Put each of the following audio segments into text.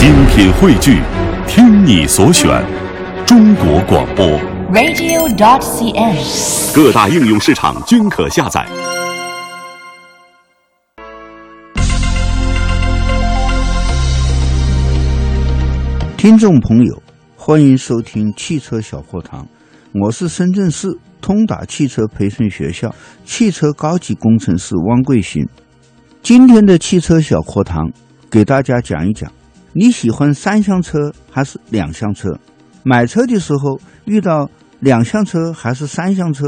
精品汇聚，听你所选，中国广播 radio.cn， 各大应用市场均可下载。听众朋友，欢迎收听汽车小课堂，我是深圳市通达汽车培训学校汽车高级工程师汪贵新。今天的汽车小课堂给大家讲一讲，你喜欢三厢车还是两厢车？买车的时候遇到两厢车还是三厢车，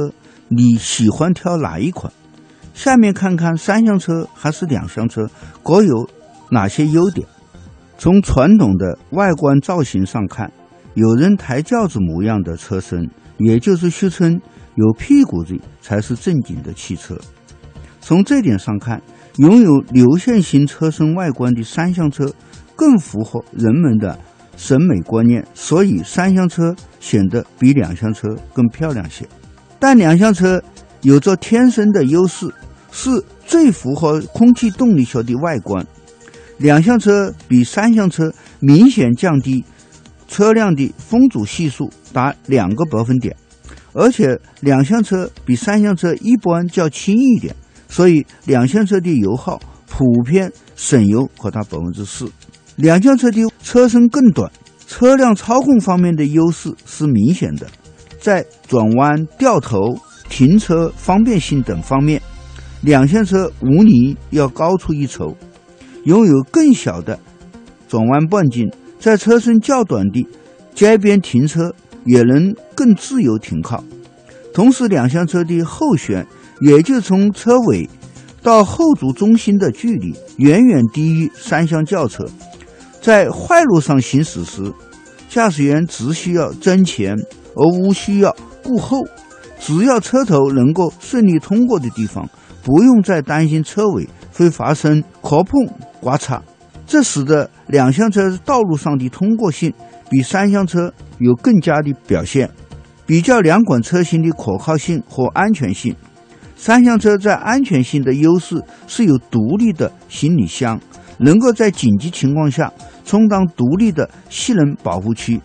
你喜欢挑哪一款？下面看看三厢车还是两厢车各有哪些优点。从传统的外观造型上看，有人抬轿子模样的车身，也就是俗称有屁股的才是正经的汽车。从这点上看，拥有流线型车身外观的三厢车更符合人们的审美观念，所以三厢车显得比两厢车更漂亮些。但两厢车有着天生的优势，是最符合空气动力学的外观。两厢车比三厢车明显降低车辆的风阻系数达2个百分点，而且两厢车比三厢车一般较轻一点，所以两厢车的油耗普遍省油可达4%。两厢车的车身更短，车辆操控方面的优势是明显的，在转弯、掉头、停车方便性等方面，两厢车无疑要高出一筹。拥有更小的转弯半径，在车身较短的街边停车也能更自由停靠。同时，两厢车的后悬，也就从车尾到后足中心的距离远远低于三厢轿车，在坏路上行驶时，驾驶员只需要争前而无需要顾后，只要车头能够顺利通过的地方，不用再担心车尾会发生磕碰刮擦，这使得两厢车道路上的通过性比三厢车有更加的表现。比较两款车型的可靠性和安全性，三厢车在安全性的优势是有独立的行李箱，能够在紧急情况下充当独立的性能保护区，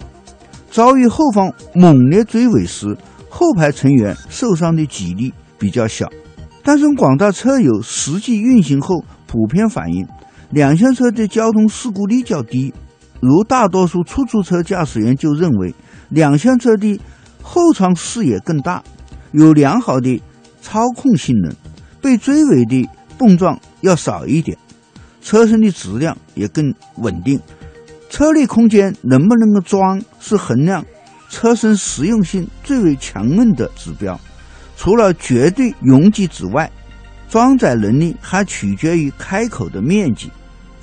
遭遇后方猛烈追尾时，后排成员受伤的几率比较小。但是广大车友实际运行后普遍反映，两厢车的交通事故率较低，如大多数出租车驾驶员就认为，两厢车的后窗视野更大，有良好的操控性能，被追尾的碰撞要少一点，车身的质量也更稳定。车内空间能不能够装是衡量车身实用性最为强硬的指标，除了绝对容积之外，装载能力还取决于开口的面积。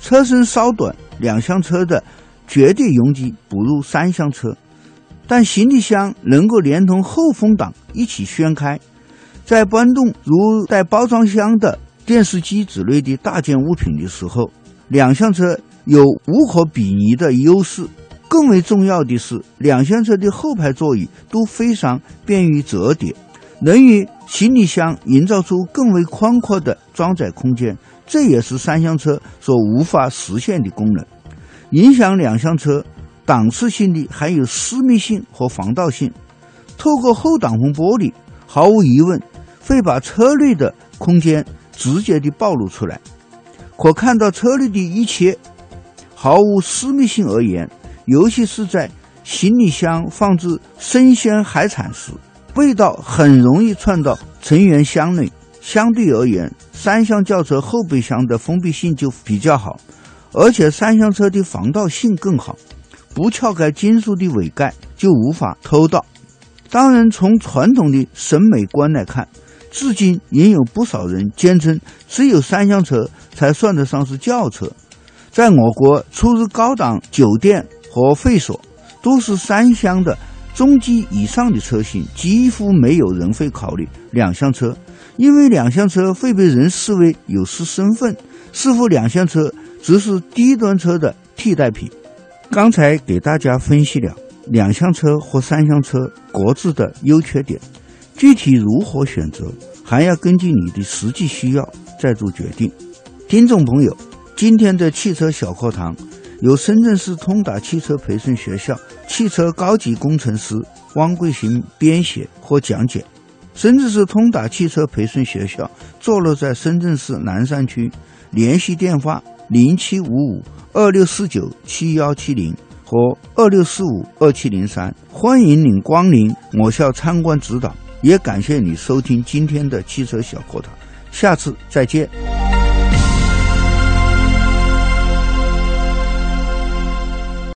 车身稍短，两厢车的绝对容积不如三厢车，但行李箱能够连同后风挡一起掀开，在搬动如带包装箱的电视机之类的大件物品的时候，两厢车有无可比拟的优势。更为重要的是，两厢车的后排座椅都非常便于折叠，能与行李箱营造出更为宽阔的装载空间，这也是三厢车所无法实现的功能。影响两厢车档次性的还有私密性和防盗性，透过后挡风玻璃毫无疑问会把车内的空间直接地暴露出来，可看到车内的一切毫无私密性而言，尤其是在行李箱放置生鲜海产时，味道很容易窜到乘员箱内。相对而言，三厢轿车后备箱的封闭性就比较好，而且三厢车的防盗性更好，不撬开金属的尾盖就无法偷盗。当然，从传统的审美观来看，至今也有不少人坚称只有三厢车才算得上是轿车。在我国出入高档酒店和会所都是三厢的中级以上的车型，几乎没有人会考虑两厢车，因为两厢车会被人视为有失身份，似乎两厢车只是低端车的替代品。刚才给大家分析了两厢车和三厢车各自的优缺点，具体如何选择还要根据你的实际需要再做决定。听众朋友，今天的汽车小课堂由深圳市通达汽车培训学校汽车高级工程师汪贵行编写或讲解。深圳市通达汽车培训学校坐落在深圳市南山区，联系电话0755-2649-7170和2645-2703，欢迎您光临我校参观指导，也感谢你收听今天的汽车小课堂，下次再见。